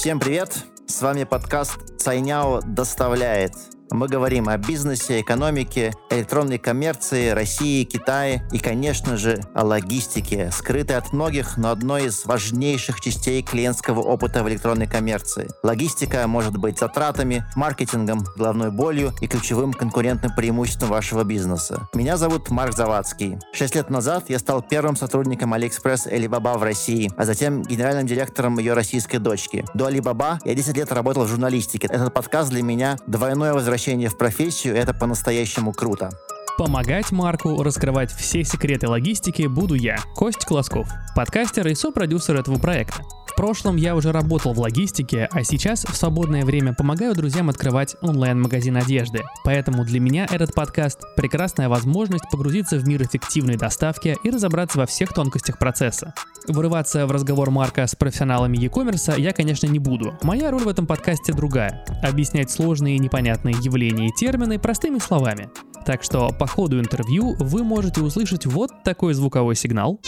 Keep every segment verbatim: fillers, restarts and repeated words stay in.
Всем привет! С вами подкаст «Цайняо доставляет». Мы говорим о бизнесе, экономике, электронной коммерции, России, Китае и, конечно же, о логистике, скрытой от многих, но одной из важнейших частей клиентского опыта в электронной коммерции. Логистика может быть затратами, маркетингом, главной болью и ключевым конкурентным преимуществом вашего бизнеса. Меня зовут Марк Завадский. Шесть лет назад я стал первым сотрудником AliExpress и Alibaba в России, а затем генеральным директором ее российской дочки. До Alibaba я десять лет работал в журналистике. Этот подкаст для меня двойное возвращение в профессию, это по-настоящему круто. Помогать Марку раскрывать все секреты логистики буду я, Кость Клосков, подкастер и сопродюсер этого проекта. В прошлом я уже работал в логистике, а сейчас в свободное время помогаю друзьям открывать онлайн-магазин одежды. Поэтому для меня этот подкаст – прекрасная возможность погрузиться в мир эффективной доставки и разобраться во всех тонкостях процесса. Вырываться в разговор Марка с профессионалами e-commerce я, конечно, не буду. Моя роль в этом подкасте другая – объяснять сложные и непонятные явления и термины простыми словами. Так что по ходу интервью вы можете услышать вот такой звуковой сигнал,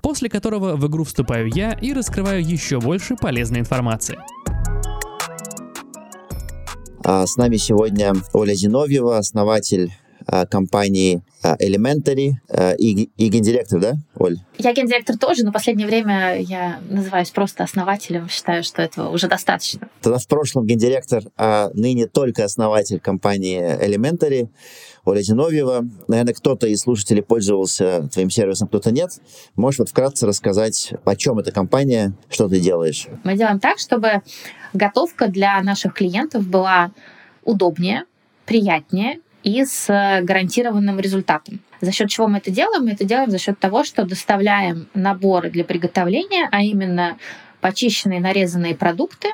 после которого в игру вступаю я и раскрываю еще больше полезной информации. С нами сегодня Оля Зиновьева, основатель компании Элементари и, и гендиректор, да, Оль? Я гендиректор тоже, но в последнее время я называюсь просто основателем, считаю, что этого уже достаточно. Тогда в прошлом гендиректор, а ныне только основатель компании Элементари, Оля Зиновьева. Наверное, кто-то из слушателей пользовался твоим сервисом, кто-то нет. Можешь вот вкратце рассказать, о чем эта компания, что ты делаешь? Мы делаем так, чтобы готовка для наших клиентов была удобнее, приятнее, и с гарантированным результатом. За счет чего мы это делаем? Мы это делаем за счет того, что доставляем наборы для приготовления, а именно почищенные, нарезанные продукты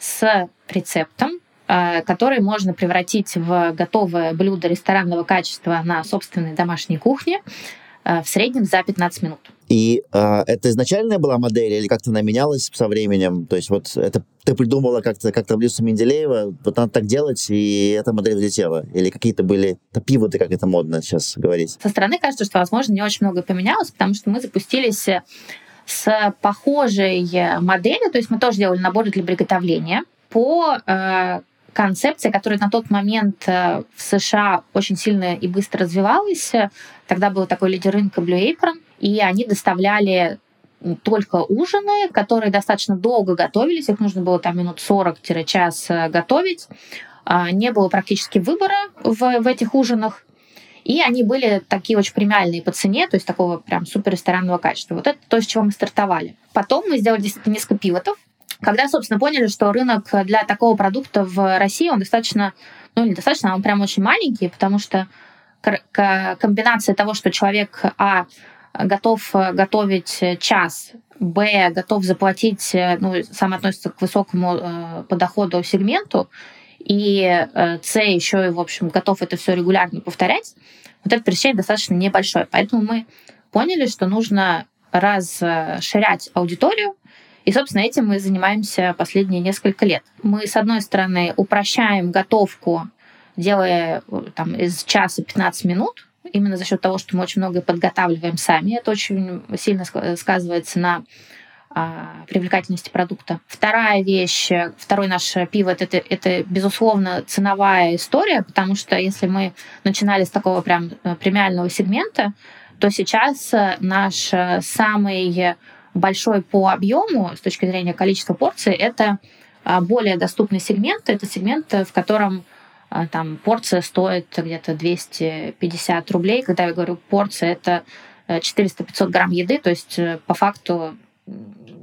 с рецептом, который можно превратить в готовое блюдо ресторанного качества на собственной домашней кухне в среднем за пятнадцать минут. И э, это изначальная была модель или как-то она менялась со временем? То есть вот это ты придумала как-то как таблицу Менделеева, вот надо так делать, и эта модель взлетела? Или какие-то были пивоты, как это модно сейчас говорить? Со стороны кажется, что, возможно, не очень много поменялось, потому что мы запустились с похожей моделью, то есть мы тоже делали наборы для приготовления по э, концепции, которая на тот момент в США очень сильно и быстро развивалась. Тогда был такой лидер рынка Blue Apron, и они доставляли только ужины, которые достаточно долго готовились, их нужно было там минут сорок-час готовить. Не было практически выбора в, в этих ужинах, и они были такие очень премиальные по цене, то есть такого прям супер ресторанного качества. Вот это то, с чего мы стартовали. Потом мы сделали действительно несколько пивотов, когда, собственно, поняли, что рынок для такого продукта в России, он достаточно, ну, не достаточно, он прям очень маленький, потому что комбинация того, что человек, а, готов готовить час, б, готов заплатить, ну, сам относится к высокому по доходу сегменту, и с, еще и, в общем, готов это все регулярно повторять, вот это пересечение достаточно небольшое. Поэтому мы поняли, что нужно расширять аудиторию, и, собственно, этим мы занимаемся последние несколько лет. Мы, с одной стороны, упрощаем готовку, делая там, из часа пятнадцать минут, именно за счет того, что мы очень многое подготавливаем сами. Это очень сильно сказывается на а, привлекательности продукта. Вторая вещь, второй наш пивот, это, это, безусловно, ценовая история, потому что если мы начинали с такого прям премиального сегмента, то сейчас наш самый большой по объему с точки зрения количества порций, это более доступный сегмент. Это сегмент, в котором там порция стоит где-то двести пятьдесят рублей. Когда я говорю порция, это четыреста-пятьсот грамм еды, то есть по факту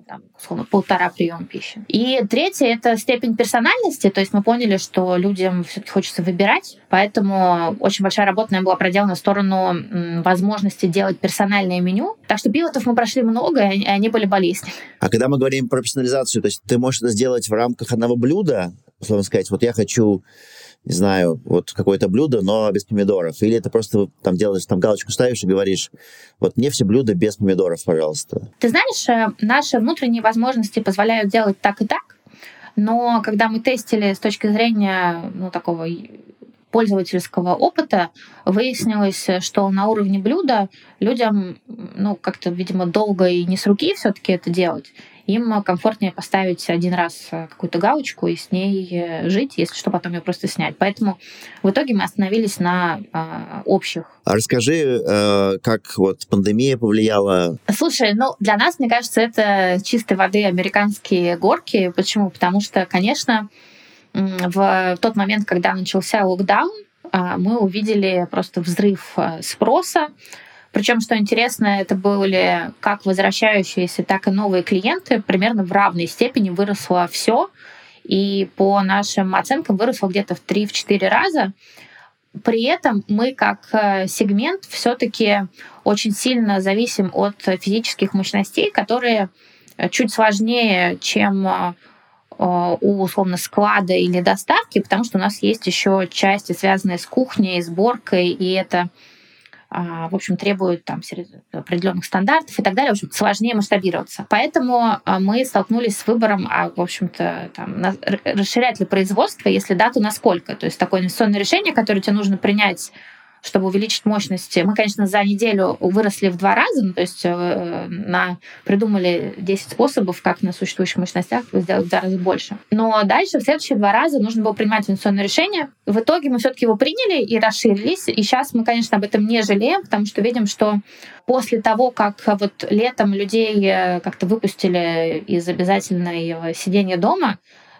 там, условно, полтора приема пищи. И третье – это степень персональности. То есть мы поняли, что людям все-таки хочется выбирать, поэтому очень большая работа нам была проделана в сторону возможности делать персональное меню. Так что пилотов мы прошли много, и они были болезненными. А когда мы говорим про персонализацию, то есть ты можешь это сделать в рамках одного блюда, условно сказать, вот я хочу, не знаю, вот какое-то блюдо, но без помидоров. Или это просто там делаешь, там галочку ставишь и говоришь, вот мне все блюда без помидоров, пожалуйста. Ты знаешь, наши внутренние возможности позволяют делать так и так, но когда мы тестили с точки зрения, ну, такого пользовательского опыта, выяснилось, что на уровне блюда людям, ну, как-то, видимо, долго и не с руки все-таки это делать. им комфортнее поставить один раз какую-то галочку и с ней жить, если что, потом ее просто снять. Поэтому в итоге мы остановились на э, общих. А расскажи, э, как вот пандемия повлияла? Слушай, ну для нас, мне кажется, это чистой воды американские горки. Почему? Потому что, конечно, в тот момент, когда начался локдаун, мы увидели просто взрыв спроса. Причем, что интересно, это были как возвращающиеся, так и новые клиенты. Примерно в равной степени выросло все. И по нашим оценкам выросло где-то в три-четыре раза. При этом мы как сегмент все-таки очень сильно зависим от физических мощностей, которые чуть сложнее, чем у, условно, склада или доставки, потому что у нас есть еще части, связанные с кухней, сборкой, и это, в общем, требует там определенных стандартов и так далее. В общем, сложнее масштабироваться. Поэтому мы столкнулись с выбором, а, в общем-то, там, расширять ли производство, если да, то насколько. То есть такое инвестиционное решение, которое тебе нужно принять, чтобы увеличить мощности. Мы, конечно, за неделю выросли в два раза, ну, то есть э, на, придумали десять способов, как на существующих мощностях сделать в два раза больше. Но дальше в следующие два раза нужно было принимать инвестиционное решение. В итоге мы все-таки его приняли и расширились. И сейчас мы, конечно, об этом не жалеем, потому что видим, что после того, как вот летом людей как-то выпустили из обязательного сидения дома,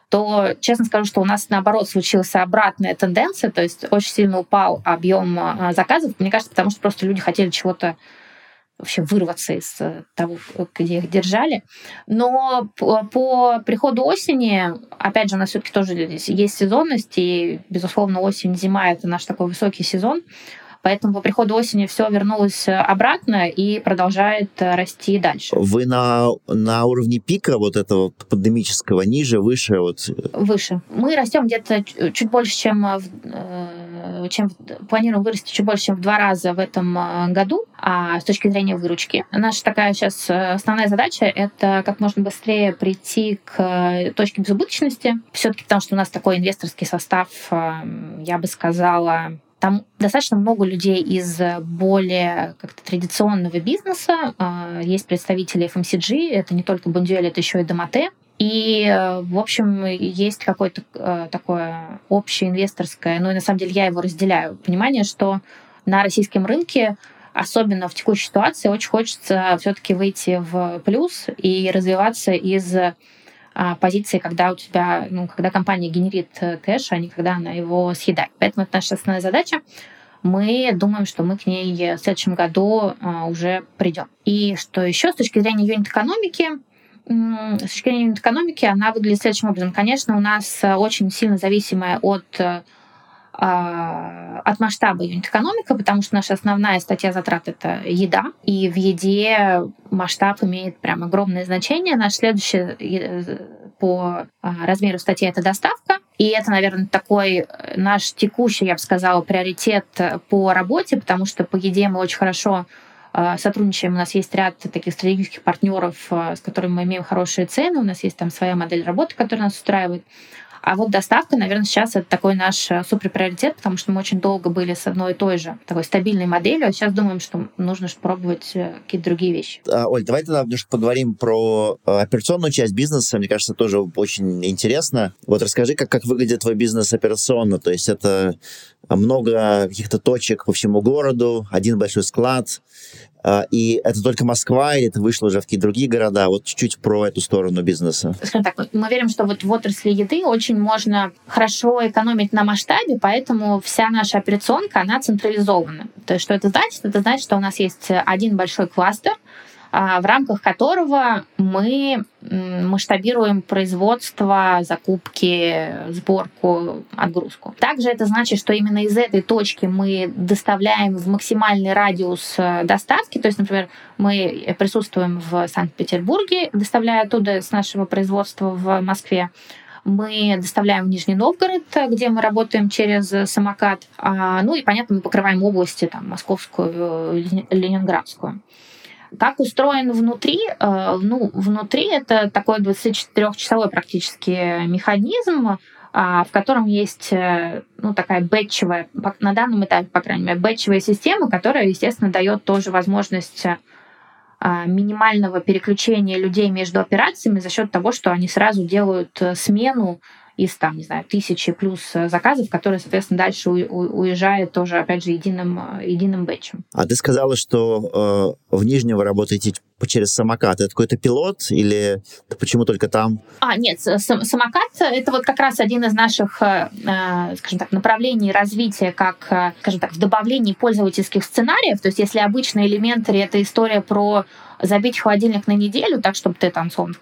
то, честно скажу, что у нас, наоборот, случилась обратная тенденция, то есть очень сильно упал объем заказов, мне кажется, потому что просто люди хотели чего-то вообще вырваться из того, где их держали. Но по приходу осени, опять же, у нас все-таки тоже есть сезонность, и, безусловно, осень-зима – это наш такой высокий сезон, поэтому по приходу осени все вернулось обратно и продолжает расти дальше. Вы на, на уровне пика вот этого пандемического, ниже, выше? Вот. Выше. Мы растем где-то чуть больше, чем, в, чем... Планируем вырасти чуть больше, чем в два раза в этом году а с точки зрения выручки. Наша такая сейчас основная задача — это как можно быстрее прийти к точке безубыточности. Все-таки потому что у нас такой инвесторский состав, я бы сказала, там достаточно много людей из более как-то традиционного бизнеса. Есть представители эф эм си джи, это не только Бондюэль, это еще и Домате. И, в общем, есть какое-то такое общее инвесторское, ну и на самом деле я его разделяю, понимание, что на российском рынке, особенно в текущей ситуации, очень хочется все-таки выйти в плюс и развиваться из позиции, когда у тебя, ну, когда компания генерит кэш, а не когда она его съедает. Поэтому это наша основная задача. Мы думаем, что мы к ней в следующем году уже придем. И что еще с точки зрения юнит-экономики? С точки зрения юнит-экономики она выглядит следующим образом. Конечно, у нас очень сильно зависимая от, от масштаба юнит-экономика, потому что наша основная статья затрат — это еда. И в еде масштаб имеет прям огромное значение. Наша следующая по размеру статья — это доставка. И это, наверное, такой наш текущий, я бы сказала, приоритет по работе, потому что по еде мы очень хорошо сотрудничаем. У нас есть ряд таких стратегических партнеров, с которыми мы имеем хорошие цены. У нас есть там своя модель работы, которая нас устраивает. А вот доставка, наверное, сейчас это такой наш суперприоритет, потому что мы очень долго были с одной и той же такой стабильной моделью, а сейчас думаем, что нужно же пробовать какие-то другие вещи. А, Оль, давай тогда немножко поговорим про операционную часть бизнеса. Мне кажется, тоже очень интересно. Вот расскажи, как, как выглядит твой бизнес операционно. То есть это много каких-то точек по всему городу, один большой склад. И это только Москва, или это вышло уже в какие-то другие города? Вот чуть-чуть про эту сторону бизнеса. Скажем так, мы верим, что вот в отрасли еды очень можно хорошо экономить на масштабе, поэтому вся наша операционка, она централизована. То есть что это значит? Это значит, что у нас есть один большой кластер, в рамках которого мы масштабируем производство, закупки, сборку, отгрузку. Также это значит, что именно из этой точки мы доставляем в максимальный радиус доставки. То есть, например, мы присутствуем в Санкт-Петербурге, доставляя оттуда с нашего производства в Москве. Мы доставляем в Нижний Новгород, где мы работаем через самокат. Ну и, понятно, мы покрываем области там, московскую, ленинградскую. Как устроен внутри? Ну, внутри это такой двадцатичетырёхчасовой практически механизм, в котором есть, ну, такая бэтчевая, на данном этапе, по крайней мере, бэтчевая система, которая, естественно, дает тоже возможность минимального переключения людей между операциями за счет того, что они сразу делают смену из, там, не знаю, тысячи плюс заказов, которые, соответственно, дальше уезжают тоже, опять же, единым, единым бэтчем. А ты сказала, что э, в Нижнем вы работаете через самокат. Это какой-то пилот или почему только там? А, нет, сам, самокат — это вот как раз один из наших, э, скажем так, направлений развития, как, скажем так, в добавлении пользовательских сценариев. То есть если обычно Элементари — это история про забить холодильник на неделю, так, чтобы ты там, словно,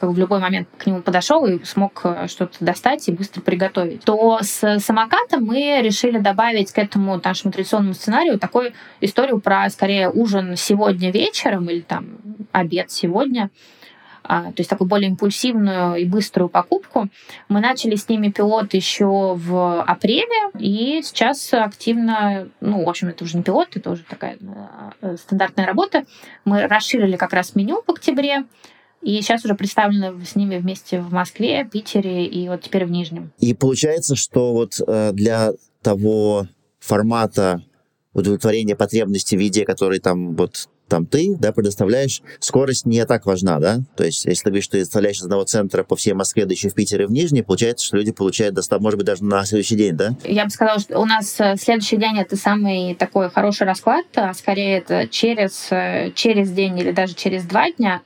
в любой момент к нему подошел и смог что-то достать и быстро приготовить, то с самокатом мы решили добавить к этому нашему традиционному сценарию такую историю про, скорее, ужин сегодня вечером или там обед сегодня, то есть такую более импульсивную и быструю покупку. Мы начали с ними пилот еще в апреле, и сейчас активно, ну, в общем, это уже не пилот, это уже такая стандартная работа. Мы расширили как раз меню в октябре, и сейчас уже представлены с ними вместе в Москве, Питере и вот теперь в Нижнем. И получается, что вот для того формата удовлетворения потребностей в еде, который там вот там ты, да, предоставляешь, скорость не так важна, да? То есть, если ты говоришь, что ты доставляешь из одного центра по всей Москве, да еще в Питере и в Нижний, получается, что люди получают доставку, может быть, даже на следующий день, да? Я бы сказала, что у нас следующий день — это самый такой хороший расклад, а скорее это через, через день или даже через два дня.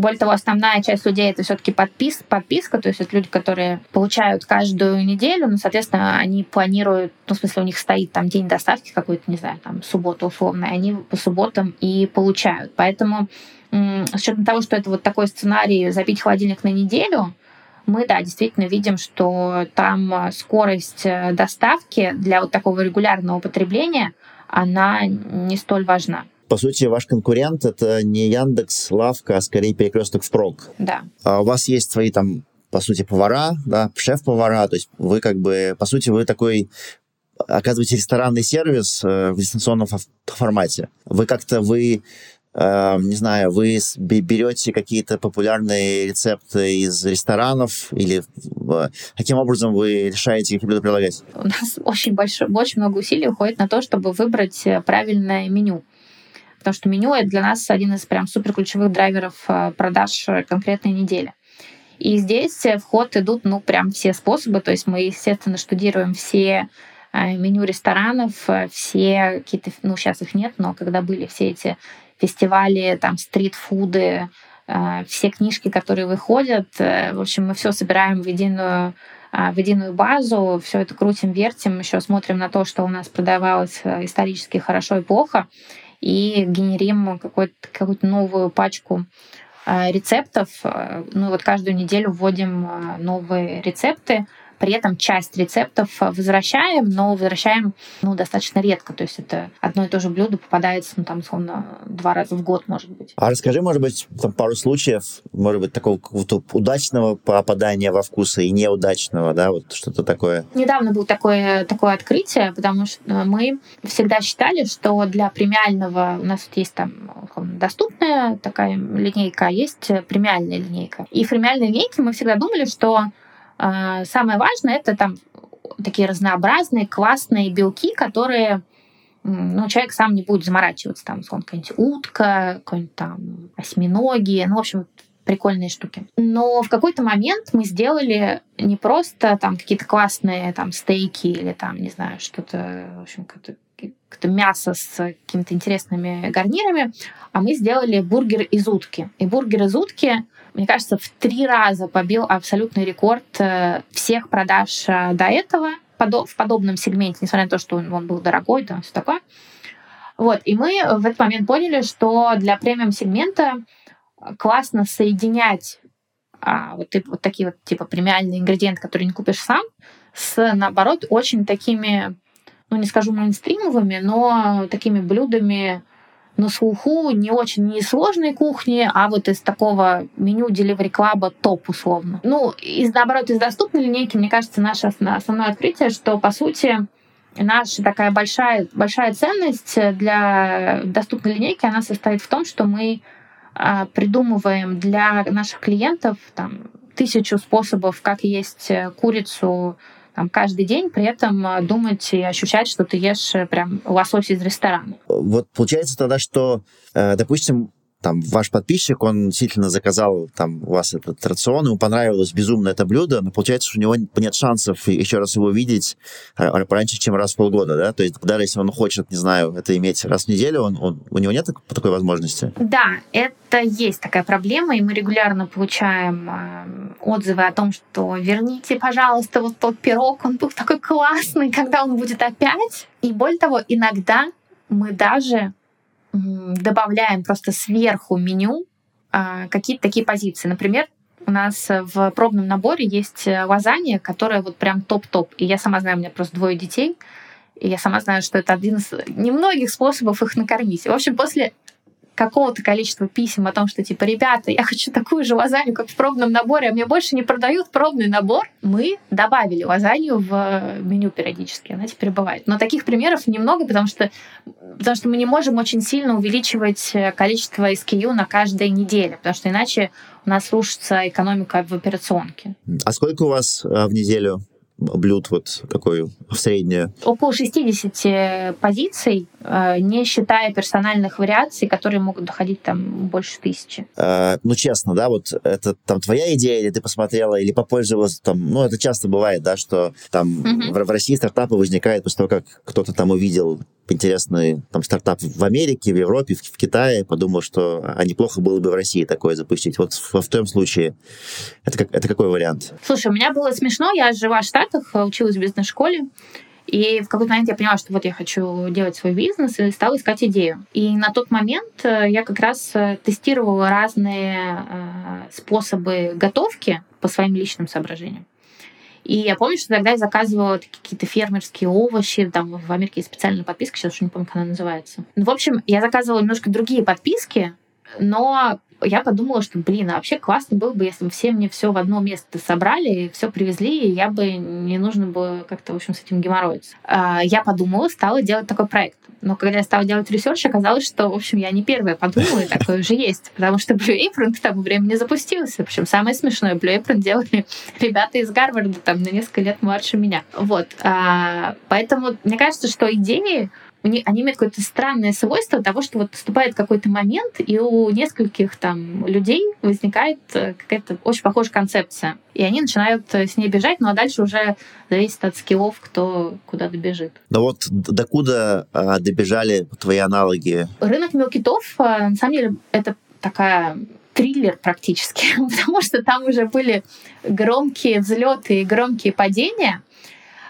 Более того, основная часть людей — это все-таки подпис, подписка, то есть это люди, которые получают каждую неделю, ну, соответственно, они планируют, ну, в смысле, у них стоит там день доставки какой-то, не знаю, там, суббота условно, и они по субботам и получают. Поэтому м- с учетом того, что это вот такой сценарий «забить холодильник на неделю», мы, да, действительно видим, что там скорость доставки для вот такого регулярного потребления, она не столь важна. По сути, ваш конкурент — это не Яндекс.Лавка, а скорее Перекресток, Впрок. Да. А у вас есть свои там, по сути, повара, да, шеф-повара, то есть вы как бы, по сути, вы такой оказываете ресторанный сервис э, в дистанционном фо- формате. Вы как-то, вы, э, не знаю, вы берете какие-то популярные рецепты из ресторанов или э, каким образом вы решаете, какие блюда предлагать? У нас очень, большой, очень много усилий уходит на то, чтобы выбрать правильное меню. Потому что меню — это для нас один из прям супер ключевых драйверов продаж конкретной недели. И здесь в ход идут, ну, прям все способы. То есть мы, естественно, штудируем все меню ресторанов, все какие-то, ну, сейчас их нет, но когда были все эти фестивали, там, стритфуды, все книжки, которые выходят, в общем, мы все собираем в единую, в единую базу, все это крутим, вертим, еще смотрим на то, что у нас продавалось исторически хорошо и плохо, и генерим какую-то, какую-то новую пачку э, рецептов. Ну вот каждую неделю вводим новые рецепты, при этом часть рецептов возвращаем, но возвращаем, ну, достаточно редко. То есть это одно и то же блюдо попадается, ну, там, условно, два раза в год, может быть. А расскажи, может быть, там пару случаев, может быть, такого какого-то удачного попадания во вкусы и неудачного, да, вот что-то такое. Недавно было такое, такое открытие, потому что мы всегда считали, что для премиального у нас есть там доступная такая линейка, а есть премиальная линейка. И в премиальной линейке мы всегда думали, что самое важное — это там такие разнообразные, классные белки, которые, ну, человек сам не будет заморачиваться. Там, условно, какая-нибудь утка, какой-нибудь там осьминоги, ну, в общем, прикольные штуки. Но в какой-то момент мы сделали не просто там какие-то классные там стейки или там, не знаю, что-то, в общем, какое-то, какое-то мясо с какими-то интересными гарнирами, а мы сделали бургер из утки. И бургер из утки, мне кажется, в три раза побил абсолютный рекорд всех продаж до этого в подобном сегменте, несмотря на то, что он был дорогой, там все такое. Вот. И мы в этот момент поняли, что для премиум-сегмента классно соединять а, вот, вот такие вот типа премиальные ингредиенты, которые не купишь сам, с, наоборот, очень такими, ну, не скажу мейнстримовыми, но такими блюдами на слуху, не очень не из сложной кухни, а вот из такого меню Delivery Club топ, условно. Ну, из, наоборот, из доступной линейки, мне кажется, наше основное открытие, что, по сути, наша такая большая, большая ценность для доступной линейки, она состоит в том, что мы а, придумываем для наших клиентов там, тысячу способов, как есть курицу там, каждый день, при этом думать и ощущать, что ты ешь прям лосось из ресторана. Вот получается тогда, что, допустим, там ваш подписчик, он действительно заказал там у вас этот рацион, ему понравилось безумно это блюдо, но получается, что у него нет шансов еще раз его увидеть раньше, чем раз в полгода, да? То есть даже если он хочет, не знаю, это иметь раз в неделю, он, он, у него нет такой возможности? Да, это есть такая проблема, и мы регулярно получаем отзывы о том, что верните, пожалуйста, вот тот пирог, он был такой классный, когда он будет опять? И более того, иногда мы даже добавляем просто сверху меню а, какие-то такие позиции. Например, у нас в пробном наборе есть лазанья, которая вот прям топ-топ. И я сама знаю, у меня просто двое детей, и я сама знаю, что это один из немногих способов их накормить. В общем, после какого-то количества писем о том, что типа, ребята, я хочу такую же лазанью, как в пробном наборе, а мне больше не продают пробный набор, мы добавили лазанью в меню периодически, она теперь бывает. Но таких примеров немного, потому что, потому что мы не можем очень сильно увеличивать количество эс кей ю на каждой неделе, потому что иначе у нас рушится экономика в операционке. А сколько у вас в неделю блюд вот такой в среднее? Около шестьдесят позиций, не считая персональных вариаций, которые могут доходить там больше тысячи. А, ну, честно, да, вот это там твоя идея, или ты посмотрела, или попользовалась там, ну, это часто бывает, да, что там mm-hmm. в, в России стартапы возникают после того, как кто-то там увидел интересный там стартап в Америке, в Европе, в, в Китае, подумал, что а неплохо было бы в России такое запустить. Вот в, в том случае это, как, это какой вариант? Слушай, у меня было смешно, я жила в Штатах, училась в бизнес-школе, и в какой-то момент я поняла, что вот я хочу делать свой бизнес, и стала искать идею. И на тот момент я как раз тестировала разные способы готовки по своим личным соображениям. И я помню, что тогда я заказывала какие-то фермерские овощи, там в Америке есть специальная подписка, сейчас уже не помню, как она называется. Ну, в общем, я заказывала немножко другие подписки, но я подумала, что, блин, а вообще классно было бы, если бы все мне все в одно место собрали, и все привезли, и я бы не нужно было как-то, в общем, с этим геморроиться. Я подумала, стала делать такой проект. Но когда я стала делать ресерч, оказалось, что, в общем, я не первая подумала, и такое уже есть. Потому что Blue Apron к тому времени запустился. Причем самое смешное, Blue Apron делали ребята из Гарварда, там, на несколько лет младше меня. Вот. Поэтому мне кажется, что идеи, они имеют какое-то странное свойство того, что вот наступает какой-то момент, и у нескольких там людей возникает какая-то очень похожая концепция. И они начинают с ней бежать, ну а дальше уже зависит от скиллов, кто куда добежит. Но вот докуда а, добежали твои аналоги? Рынок мелкитов, на самом деле, это такая... триллер практически, потому что там уже были громкие взлеты и громкие падения.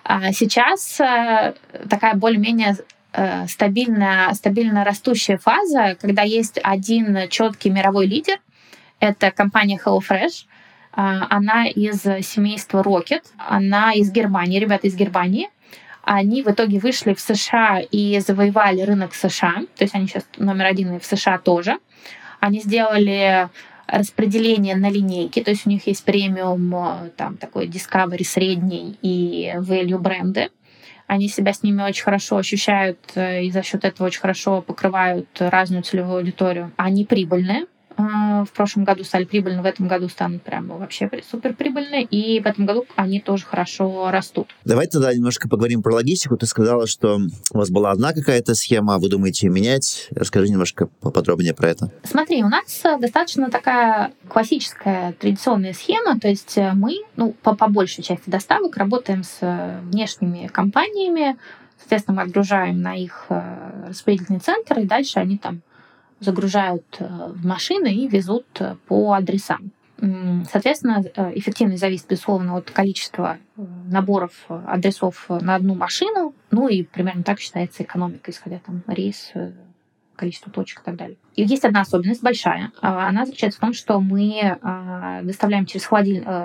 А сейчас а, такая более-менее... Стабильная, стабильно растущая фаза, когда есть один четкий мировой лидер, это компания HelloFresh, она из семейства Rocket, она из Германии, ребята из Германии, они в итоге вышли в США и завоевали рынок США, то есть они сейчас номер один и в США тоже, они сделали распределение на линейке, то есть у них есть премиум, там такой Discovery средний и value бренды. Они себя с ними очень хорошо ощущают и за счет этого очень хорошо покрывают разную целевую аудиторию. Они прибыльные. В прошлом году стали прибыльны, в этом году станут прямо вообще суперприбыльны, и в этом году они тоже хорошо растут. Давай тогда немножко поговорим про логистику. Ты сказала, что у вас была одна какая-то схема, вы думаете ее менять. Расскажи немножко поподробнее про это. Смотри, у нас достаточно такая классическая традиционная схема, то есть мы, ну, по, по большей части доставок работаем с внешними компаниями, соответственно, мы отгружаем на их распределительный центр, и дальше они там загружают в машины и везут по адресам. Соответственно, эффективность зависит, безусловно, от количества наборов адресов на одну машину, ну и примерно так считается экономика, исходя там рейс, количество точек и так далее. И есть одна особенность большая. Она заключается в том, что мы доставляем через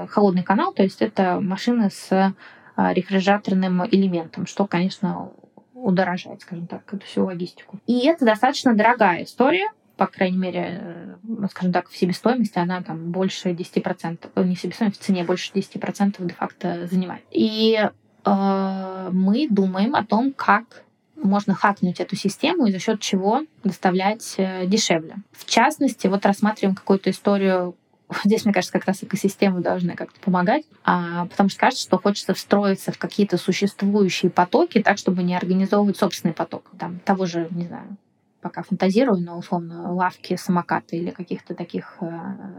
холодный канал, то есть это машины с рефрижераторным элементом, что, конечно, удорожает, скажем так, эту всю логистику. И это достаточно дорогая история, по крайней мере, скажем так, в себестоимости она там больше десять процентов, не в себестоимости, в цене больше десять процентов де-факто занимает. И э, мы думаем о том, как можно хакнуть эту систему и за счет чего доставлять дешевле. В частности, вот рассматриваем какую-то историю. Здесь, мне кажется, как раз экосистемы должны как-то помогать, потому что кажется, что хочется встроиться в какие-то существующие потоки так, чтобы не организовывать собственный поток там, того же, не знаю, пока фантазирую, но условно лавки, самокаты или каких-то таких э,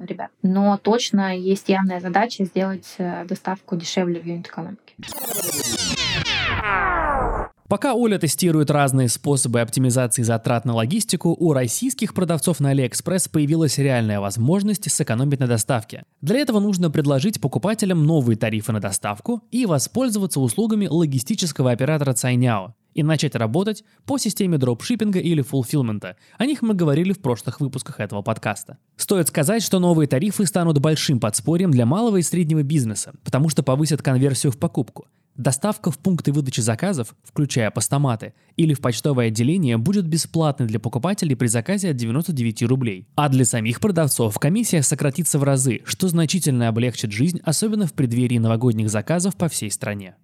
ребят. Но точно есть явная задача сделать доставку дешевле в юнит-экономике. Пока Оля тестирует разные способы оптимизации затрат на логистику, у российских продавцов на AliExpress появилась реальная возможность сэкономить на доставке. Для этого нужно предложить покупателям новые тарифы на доставку и воспользоваться услугами логистического оператора Цайняо и начать работать по системе дропшиппинга или фулфилмента. О них мы говорили в прошлых выпусках этого подкаста. Стоит сказать, что новые тарифы станут большим подспорьем для малого и среднего бизнеса, потому что повысят конверсию в покупку. Доставка в пункты выдачи заказов, включая постаматы, или в почтовое отделение будет бесплатной для покупателей при заказе от девяноста девяти рублей. А для самих продавцов комиссия сократится в разы, что значительно облегчит жизнь, особенно в преддверии новогодних заказов по всей стране.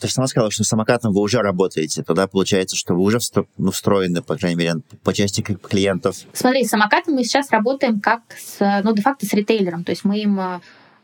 Ты же сама сказала, что с самокатом вы уже работаете. Тогда получается, что вы уже встроены, по крайней мере, по части клиентов. Смотри, с самокатом мы сейчас работаем как с, ну, де-факто с ритейлером. То есть мы им...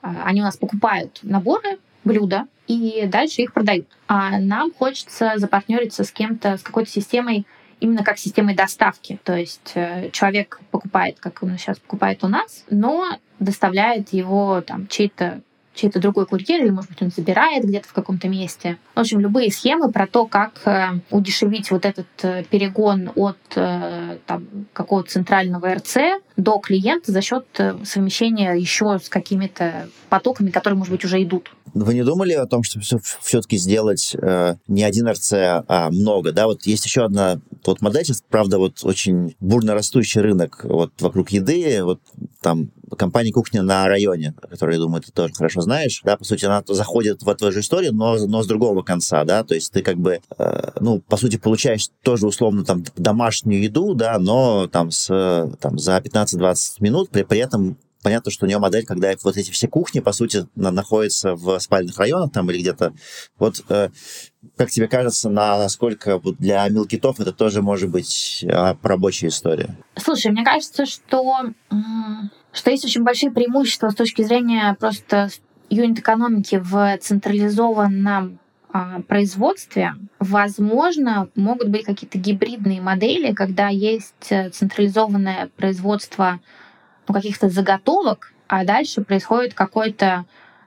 Они у нас покупают наборы, блюда, и дальше их продают. А нам хочется запартнериться с кем-то, с какой-то системой, именно как системой доставки. То есть человек покупает, как он сейчас покупает у нас, но доставляет его там, чей-то, чей-то другой курьер, или, может быть, он забирает где-то в каком-то месте. В общем, любые схемы про то, как удешевить вот этот перегон от там, какого-то центрального РЦ до клиента за счет совмещения еще с какими-то потоками, которые, может быть, уже идут. Вы не думали о том, чтобы все-таки сделать э, не один РЦ, а много? Да, вот есть еще одна вот модель, сейчас, правда, вот очень бурно растущий рынок вот вокруг еды, вот там компания «Кухня на районе», которую, я думаю, ты тоже хорошо знаешь, да, по сути, она заходит в эту же историю, но, но с другого конца, да, то есть ты как бы, э, ну, по сути, получаешь тоже условно там домашнюю еду, да, но там, с, там за пятнадцать-двадцать минут, при, при этом понятно, что у нее модель, когда вот эти все кухни, по сути, на, находятся в спальных районах там или где-то, вот... Э, Как тебе кажется, насколько для мелкитов это тоже может быть рабочая история? Слушай, мне кажется, что, что есть очень большие преимущества с точки зрения просто юнит-экономики в централизованном производстве. Возможно, могут быть какие-то гибридные модели, когда есть централизованное производство ну, каких-то заготовок, а дальше происходит какой-то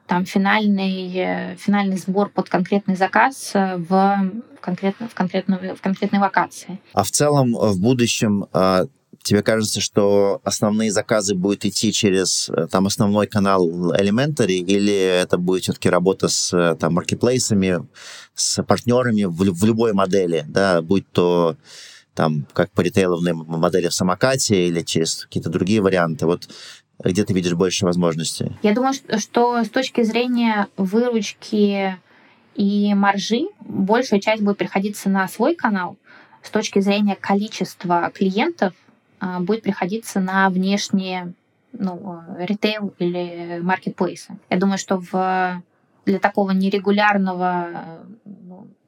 там финальный, финальный сбор под конкретный заказ в, конкретно, в, конкретной, в конкретной локации. А в целом в будущем тебе кажется, что основные заказы будут идти через там, основной канал Элементари, или это будет все-таки работа с там, маркетплейсами, с партнерами в, в любой модели, да, будь то там, как по ритейловной модели в самокате или через какие-то другие варианты. Вот где ты видишь больше возможностей? Я думаю, что с точки зрения выручки и маржи большая часть будет приходиться на свой канал. С точки зрения количества клиентов будет приходиться на внешние, ну, ритейл или маркетплейсы. Я думаю, что в, для такого нерегулярного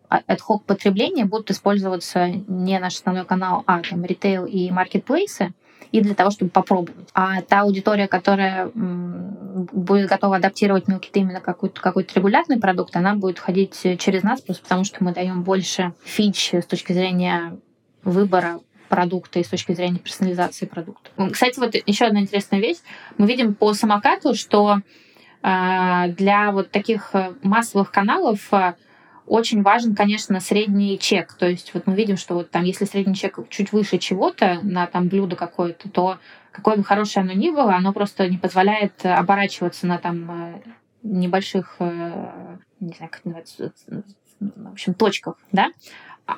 ad-hoc потребления будут использоваться не наш основной канал, а там ритейл и маркетплейсы, и для того, чтобы попробовать. А та аудитория, которая будет готова адаптировать мелкиты именно какой-то, какой-то регулярный продукт, она будет ходить через нас, просто потому что мы даем больше фич с точки зрения выбора продукта и с точки зрения персонализации продукта. Кстати, вот еще одна интересная вещь. Мы видим по самокату, что для вот таких массовых каналов очень важен, конечно, средний чек. То есть вот мы видим, что вот там, если средний чек чуть выше чего-то на там блюдо какое-то, то какое бы хорошее оно ни было, оно просто не позволяет оборачиваться на там небольших, не знаю, как называется, в общем, точках, да?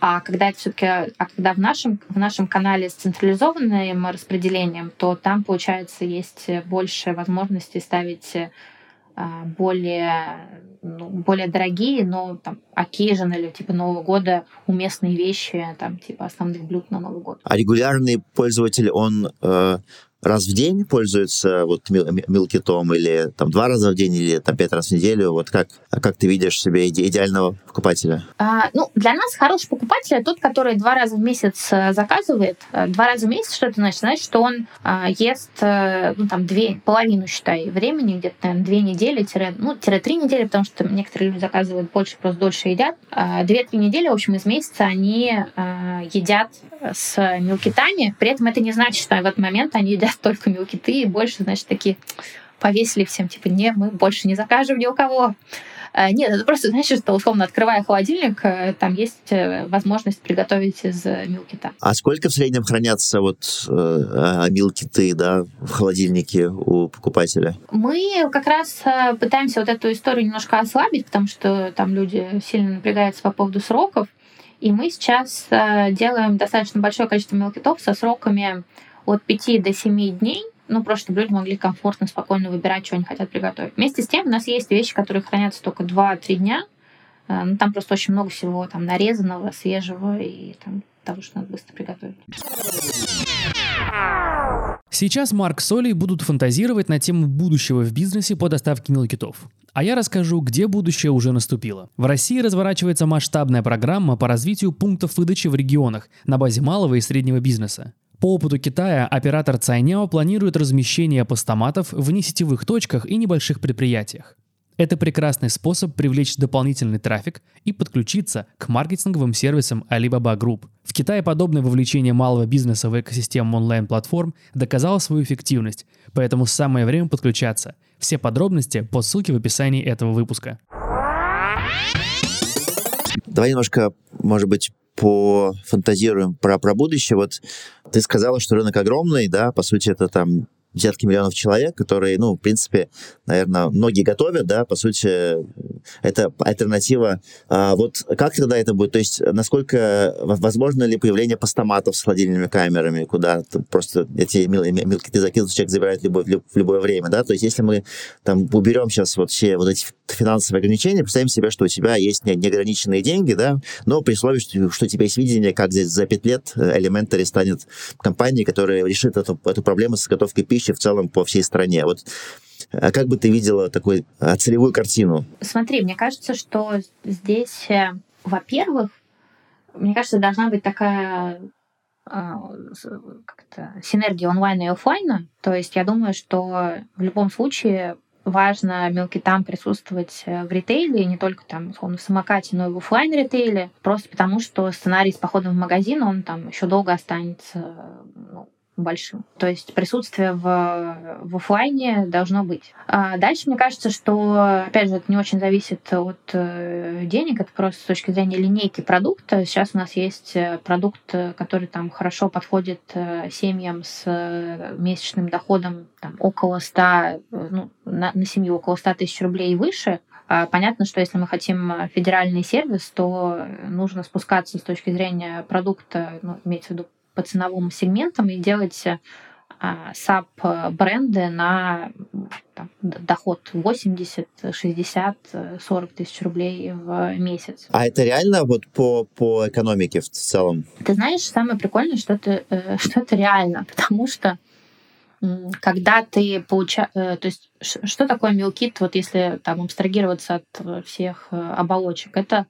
А когда это все-таки, а когда в нашем, в нашем канале с централизованным распределением, то там, получается, есть больше возможностей ставить более, ну, более дорогие, но там occasion или типа Нового года уместные вещи, там типа основных блюд на Новый год. А регулярный пользователь, он э, раз в день пользуются вот милкитом, или там два раза в день, или там пять раз в неделю? Вот как, как ты видишь себе иде- идеального покупателя? А, ну, для нас хороший покупатель тот, который два раза в месяц заказывает. Два раза в месяц, что это значит? Значит, что он а, ест, ну, там, две, половину, считай, времени, где-то, наверное, две недели, тире, ну, тире три недели, потому что некоторые люди заказывают больше, просто дольше едят. А, две-три недели, в общем, из месяца они а, едят с милкитами. При этом это не значит, что в этот момент они едят только милкиты, и больше, значит, такие повесили всем, типа, не, мы больше не закажем ни у кого. Нет, это просто значит, что, условно, открывая холодильник, там есть возможность приготовить из милкита. А сколько в среднем хранятся вот э, милкиты, да, в холодильнике у покупателя? Мы как раз пытаемся вот эту историю немножко ослабить, потому что там люди сильно напрягаются по поводу сроков. И мы сейчас делаем достаточно большое количество милкитов со сроками от пяти до семи дней, ну, просто чтобы люди могли комфортно, спокойно выбирать, что они хотят приготовить. Вместе с тем у нас есть вещи, которые хранятся только два-три дня. Ну, там просто очень много всего там нарезанного, свежего и там, того, что надо быстро приготовить. Сейчас Марк с Олей будут фантазировать на тему будущего в бизнесе по доставке милкитов. А я расскажу, где будущее уже наступило. В России разворачивается масштабная программа по развитию пунктов выдачи в регионах на базе малого и среднего бизнеса. По опыту Китая оператор Цайняо планирует размещение постаматов в несетевых точках и небольших предприятиях. Это прекрасный способ привлечь дополнительный трафик и подключиться к маркетинговым сервисам Alibaba Group. В Китае подобное вовлечение малого бизнеса в экосистему онлайн-платформ доказало свою эффективность, поэтому самое время подключаться. Все подробности по ссылке в описании этого выпуска. Давай немножко, может быть, пофантазируем про, про будущее. Вот ты сказала, что рынок огромный, да, по сути, это там десятки миллионов человек, которые, ну, в принципе, наверное, многие готовят, да, по сути, это альтернатива. А вот как тогда это будет? То есть, насколько возможно ли появление постаматов с холодильными камерами, куда просто эти мил- милкиты закидываются, человек забирает любой, в любое время, да? То есть, если мы там уберем сейчас вот все вот эти финансовые ограничения, представим себе, что у тебя есть неограниченные деньги, да, но при условии, что, что у тебя есть видение, как здесь за пять лет Элементари станет компанией, которая решит эту, эту проблему с заготовкой пищи в целом по всей стране. Вот как бы ты видела такую целевую картину? Смотри, мне кажется, что здесь, во-первых, мне кажется, должна быть такая как-то синергия онлайна и офлайна. То есть я думаю, что в любом случае важно милкитам присутствовать в ритейле, не только там, условно, в самокате, но и в офлайн-ритейле, просто потому что сценарий с походом в магазин, он там еще долго останется, ну, большим. То есть присутствие в, в офлайне должно быть. А дальше, мне кажется, что, опять же, это не очень зависит от э, денег, это просто с точки зрения линейки продукта. Сейчас у нас есть продукт, который там хорошо подходит э, семьям с э, месячным доходом там, около сто, ну, на, на семью около ста тысяч рублей и выше. А понятно, что если мы хотим федеральный сервис, то нужно спускаться с точки зрения продукта, ну, иметь в виду по ценовым сегментам, и делать а, саб-бренды на там, доход восемьдесят, шестьдесят, сорок тысяч рублей в месяц. А это реально вот по, по экономике в целом? Ты знаешь, самое прикольное, что это, что это реально, потому что когда ты получаешь... То есть что такое милкит, вот если там абстрагироваться от всех оболочек? Это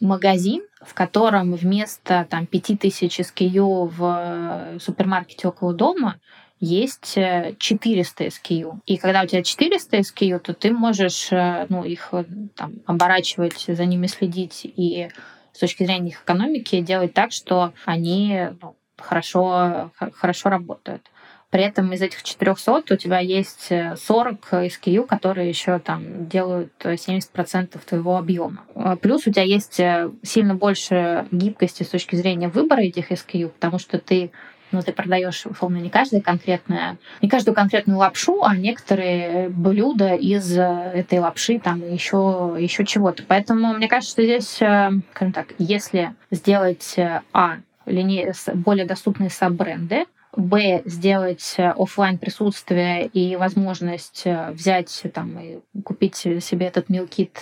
магазин, в котором вместо там, пять тысяч эс кей ю в супермаркете около дома есть четыреста эс кей ю. И когда у тебя четыреста эс кей ю, то ты можешь, ну, их там, оборачивать, за ними следить и с точки зрения их экономики делать так, что они, ну, хорошо, хорошо работают. При этом из этих четырехсот у тебя есть сорок эс кей ю, которые еще там делают семьдесят процентов твоего объема. Плюс у тебя есть сильно больше гибкости с точки зрения выбора этих эс кей ю, потому что ты, ну, ты продаешь, условно, не каждое конкретное, не каждую конкретную лапшу, а некоторые блюда из этой лапши, там еще, еще чего-то. Поэтому мне кажется, что здесь, скажем так, если сделать а, линей, более доступные саб-бренды, б, сделать офлайн присутствие и возможность взять там и купить себе этот милкит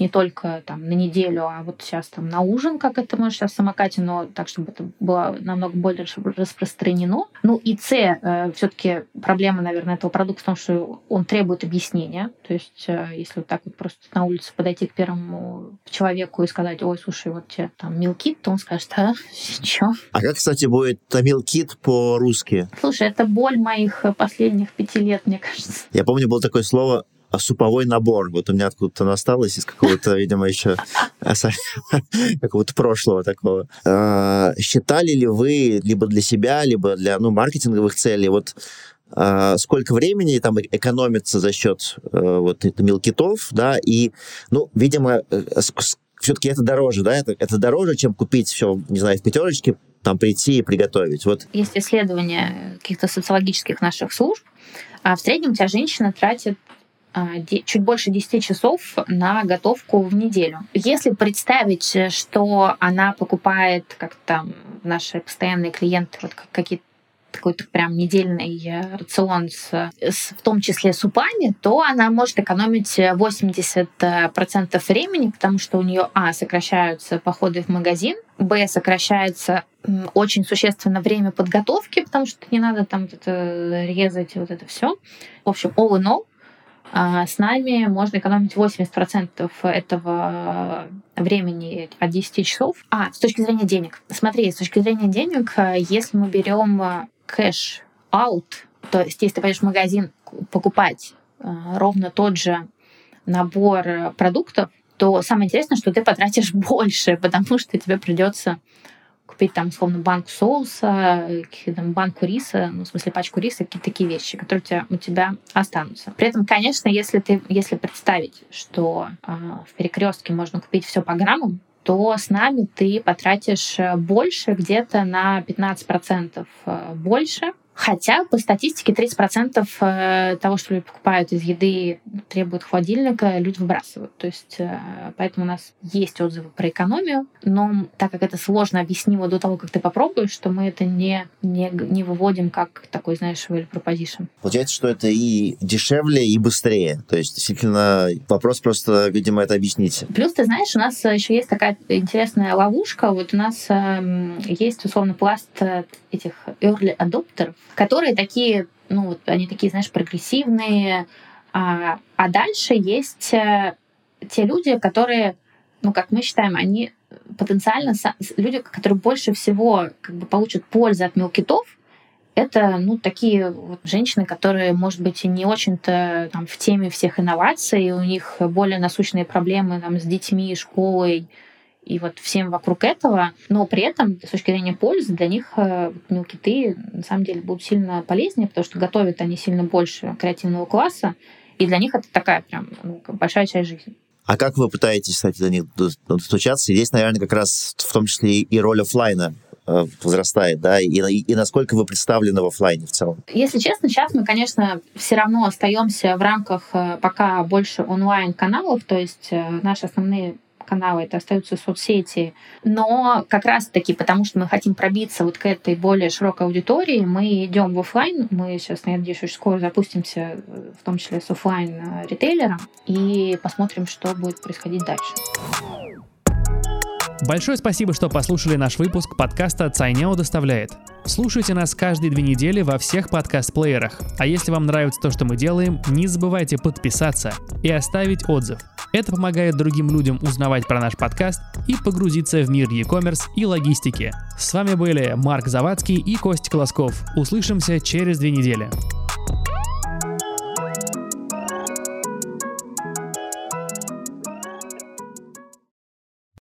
не только там на неделю, а вот сейчас там на ужин, как это мы сейчас в самокате, но так, чтобы это было намного более распространено. Ну и С, э, все-таки проблема, наверное, этого продукта в том, что он требует объяснения. То есть э, если вот так вот просто на улице подойти к первому человеку и сказать: ой, слушай, вот тебе там милкит, то он скажет: а, чё? А как, кстати, будет милкит по-русски? Слушай, это боль моих последних пяти лет, мне кажется. Я помню, было такое слово «суповой набор». Вот у меня откуда-то оно осталось из какого-то, видимо, еще какого-то прошлого такого. Считали ли вы либо для себя, либо для маркетинговых целей вот сколько времени там экономится за счет вот милкитов, да, и, ну, видимо, все-таки это дороже, да, это, это дороже, чем купить все, не знаю, в пятерочке, там прийти и приготовить. Вот. Есть исследования каких-то социологических наших служб, а в среднем у тебя женщина тратит чуть больше десять часов на готовку в неделю. Если представить, что она покупает, как там наши постоянные клиенты, вот какие-то какой-то прям недельный рацион с, с, в том числе супами, то она может экономить восемьдесят процентов времени, потому что у нее а, сокращаются походы в магазин, б, сокращается очень существенно время подготовки, потому что не надо там где-то резать вот это все. В общем, all in all, с нами можно экономить восемьдесят процентов этого времени от десяти часов. А, с точки зрения денег. Смотри, с точки зрения денег, если мы берем кэш-аут, то есть если ты пойдешь в магазин покупать ровно тот же набор продуктов, то самое интересное, что ты потратишь больше, потому что тебе придется купить там, условно, банку соуса, банку риса, ну, в смысле, пачку риса, какие-то такие вещи, которые у тебя, у тебя останутся. При этом, конечно, если, ты, если представить, что э, в Перекрестке можно купить все по граммам, то с нами ты потратишь больше, где-то на пятнадцать процентов больше. Хотя по статистике тридцать процентов того, что люди покупают из еды, требуют холодильника, люди выбрасывают. То есть поэтому у нас есть отзывы про экономию, но так как это сложно объяснимо до того, как ты попробуешь, что мы это не, не, не выводим как такой, знаешь, value proposition. Получается, что это и дешевле, и быстрее. То есть действительно вопрос просто, видимо, это объяснить. Плюс, ты знаешь, у нас еще есть такая интересная ловушка. Вот у нас есть, условно, пласт этих early adopters, которые такие, ну вот они такие, знаешь, прогрессивные, а, а дальше есть те люди, которые, ну как мы считаем, они потенциально люди, которые больше всего как бы получат пользу от милкитов, это, ну, такие вот женщины, которые, может быть, не очень-то там в теме всех инноваций, у них более насущные проблемы там с детьми, школой, и вот всем вокруг этого, но при этом с точки зрения пользы для них милкиты на самом деле будут сильно полезнее, потому что готовят они сильно больше креативного класса, и для них это такая прям ну, большая часть жизни. А как вы пытаетесь, кстати, до них достучаться? Здесь, наверное, как раз в том числе и роль офлайна возрастает, да, и, и насколько вы представлены в офлайне в целом? Если честно, сейчас мы, конечно, все равно остаемся в рамках пока больше онлайн-каналов, то есть наши основные каналы, это остаются соцсети, но как раз-таки, потому что мы хотим пробиться вот к этой более широкой аудитории, мы идем в офлайн, мы сейчас, я надеюсь, очень скоро запустимся, в том числе с офлайн-ритейлером, и посмотрим, что будет происходить дальше. Большое спасибо, что послушали наш выпуск подкаста «Цайняо доставляет». Слушайте нас каждые две недели во всех подкаст-плеерах. А если вам нравится то, что мы делаем, не забывайте подписаться и оставить отзыв. Это помогает другим людям узнавать про наш подкаст и погрузиться в мир e-commerce и логистики. С вами были Марк Завадский и Кость Клосков. Услышимся через две недели.